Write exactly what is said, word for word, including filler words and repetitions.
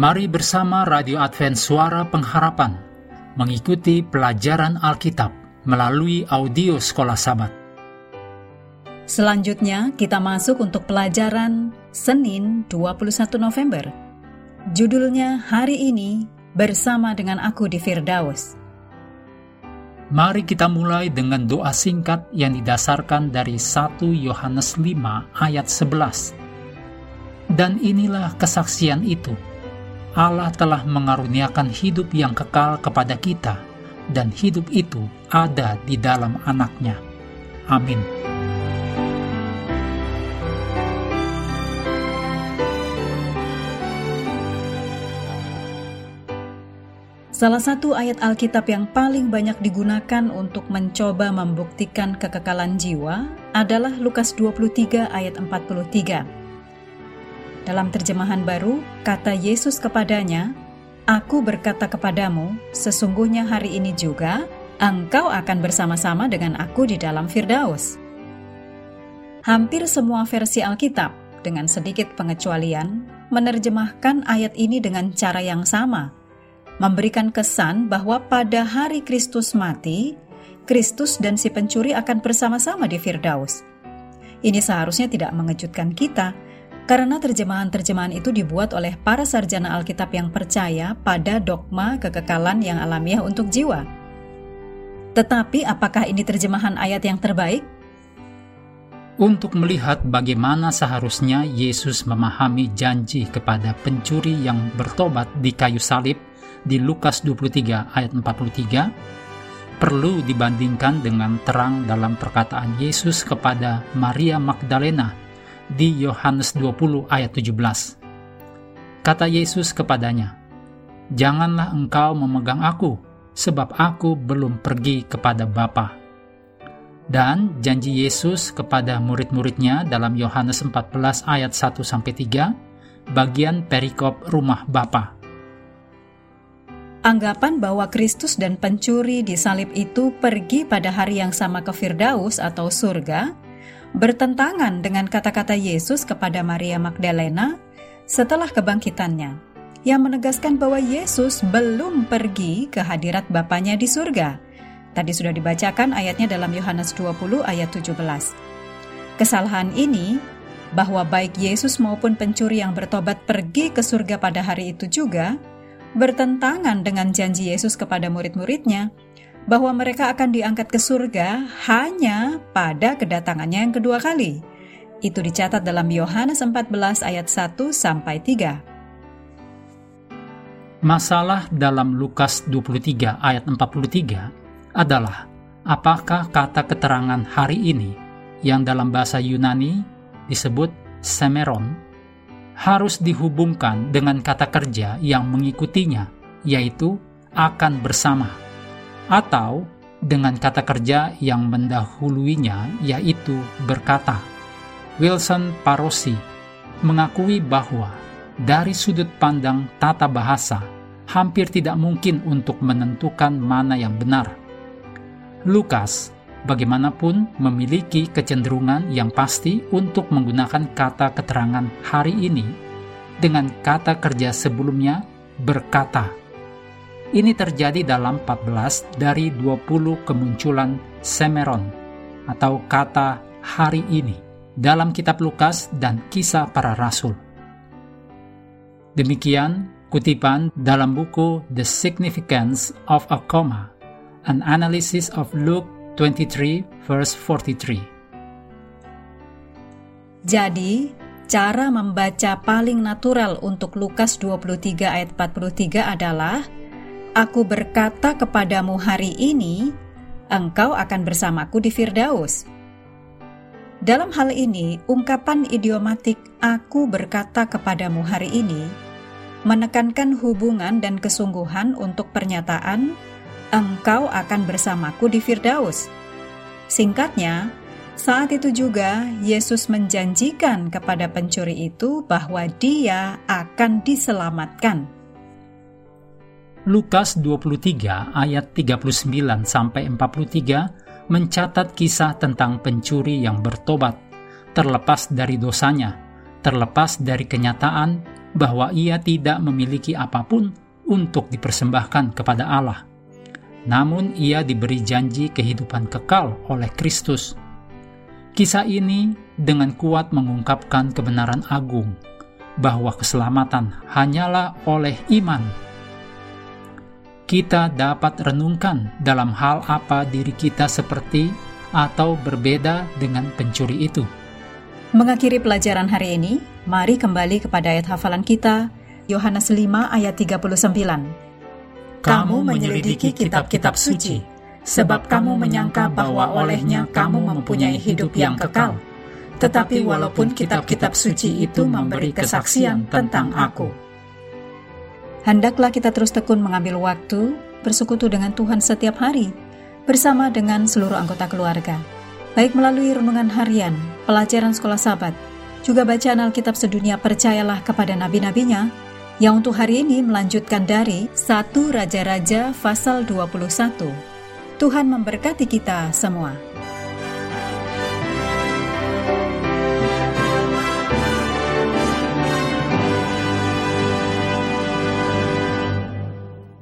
Mari bersama Radio Advent Suara Pengharapan mengikuti pelajaran Alkitab melalui audio Sekolah Sabat. Selanjutnya kita masuk untuk pelajaran Senin dua puluh satu November. Judulnya hari ini bersama dengan aku di Firdaus. Mari kita mulai dengan doa singkat yang didasarkan dari satu Yohanes lima ayat sebelas. Dan inilah kesaksian itu. Allah telah mengaruniakan hidup yang kekal kepada kita, dan hidup itu ada di dalam anaknya. Amin. Salah satu ayat Alkitab yang paling banyak digunakan untuk mencoba membuktikan kekekalan jiwa adalah Lukas dua puluh tiga ayat empat puluh tiga. Dalam terjemahan baru, kata Yesus kepadanya, "Aku berkata kepadamu, sesungguhnya hari ini juga, engkau akan bersama-sama dengan aku di dalam Firdaus." Hampir semua versi Alkitab, dengan sedikit pengecualian, menerjemahkan ayat ini dengan cara yang sama, memberikan kesan bahwa pada hari Kristus mati, Kristus dan si pencuri akan bersama-sama di Firdaus. Ini seharusnya tidak mengejutkan kita, karena terjemahan-terjemahan itu dibuat oleh para sarjana Alkitab yang percaya pada dogma kekekalan yang alamiah untuk jiwa. Tetapi apakah ini terjemahan ayat yang terbaik? Untuk melihat bagaimana seharusnya Yesus memahami janji kepada pencuri yang bertobat di kayu salib di Lukas dua puluh tiga ayat empat puluh tiga, perlu dibandingkan dengan terang dalam perkataan Yesus kepada Maria Magdalena di Yohanes dua puluh ayat tujuh belas. Kata Yesus kepadanya, "Janganlah engkau memegang aku, sebab aku belum pergi kepada Bapa." Dan janji Yesus kepada murid-muridnya dalam Yohanes empat belas ayat satu sampai tiga, bagian perikop rumah Bapa. Anggapan bahwa Kristus dan pencuri di salib itu pergi pada hari yang sama ke Firdaus atau surga bertentangan dengan kata-kata Yesus kepada Maria Magdalena setelah kebangkitannya, yang menegaskan bahwa Yesus belum pergi ke hadirat Bapanya di surga. Tadi sudah dibacakan ayatnya dalam Yohanes dua puluh ayat tujuh belas. Kesalahan ini, bahwa baik Yesus maupun pencuri yang bertobat pergi ke surga pada hari itu juga, bertentangan dengan janji Yesus kepada murid-muridnya, bahwa mereka akan diangkat ke surga hanya pada kedatangannya yang kedua kali. Itu dicatat dalam Yohanes empat belas ayat satu sampai tiga. Masalah dalam Lukas dua puluh tiga ayat empat puluh tiga adalah apakah kata keterangan hari ini yang dalam bahasa Yunani disebut semeron harus dihubungkan dengan kata kerja yang mengikutinya, yaitu akan bersama, atau dengan kata kerja yang mendahuluinya, yaitu berkata. Wilson Parosi mengakui bahwa dari sudut pandang tata bahasa, hampir tidak mungkin untuk menentukan mana yang benar. Lukas, bagaimanapun, memiliki kecenderungan yang pasti untuk menggunakan kata keterangan hari ini dengan kata kerja sebelumnya, berkata. Ini terjadi dalam empat belas dari dua puluh kemunculan semeron atau kata hari ini dalam kitab Lukas dan kisah para rasul. Demikian kutipan dalam buku The Significance of a Comma: An Analysis of Luke dua puluh tiga verse empat puluh tiga. Jadi, cara membaca paling natural untuk Lukas dua puluh tiga ayat empat puluh tiga adalah, "Aku berkata kepadamu hari ini, engkau akan bersamaku di Firdaus." Dalam hal ini, ungkapan idiomatik "aku berkata kepadamu hari ini" menekankan hubungan dan kesungguhan untuk pernyataan "engkau akan bersamaku di Firdaus." Singkatnya, saat itu juga Yesus menjanjikan kepada pencuri itu bahwa dia akan diselamatkan. Lukas dua puluh tiga ayat tiga puluh sembilan sampai empat puluh tiga mencatat kisah tentang pencuri yang bertobat, terlepas dari dosanya, terlepas dari kenyataan bahwa ia tidak memiliki apapun untuk dipersembahkan kepada Allah. Namun ia diberi janji kehidupan kekal oleh Kristus. Kisah ini dengan kuat mengungkapkan kebenaran agung bahwa keselamatan hanyalah oleh iman. Kita dapat renungkan dalam hal apa diri kita seperti atau berbeda dengan pencuri itu. Mengakhiri pelajaran hari ini, mari kembali kepada ayat hafalan kita, Yohanes lima ayat tiga puluh sembilan. Kamu menyelidiki kitab-kitab suci, sebab kamu menyangka bahwa olehnya kamu mempunyai hidup yang kekal. Tetapi walaupun kitab-kitab suci itu memberi kesaksian tentang aku. Hendaklah kita terus tekun mengambil waktu bersekutu dengan Tuhan setiap hari, bersama dengan seluruh anggota keluarga. Baik melalui renungan harian, pelajaran sekolah sabat, juga bacaan Alkitab sedunia percayalah kepada nabi-nabinya, yang untuk hari ini melanjutkan dari satu Raja-Raja pasal dua puluh satu. Tuhan memberkati kita semua.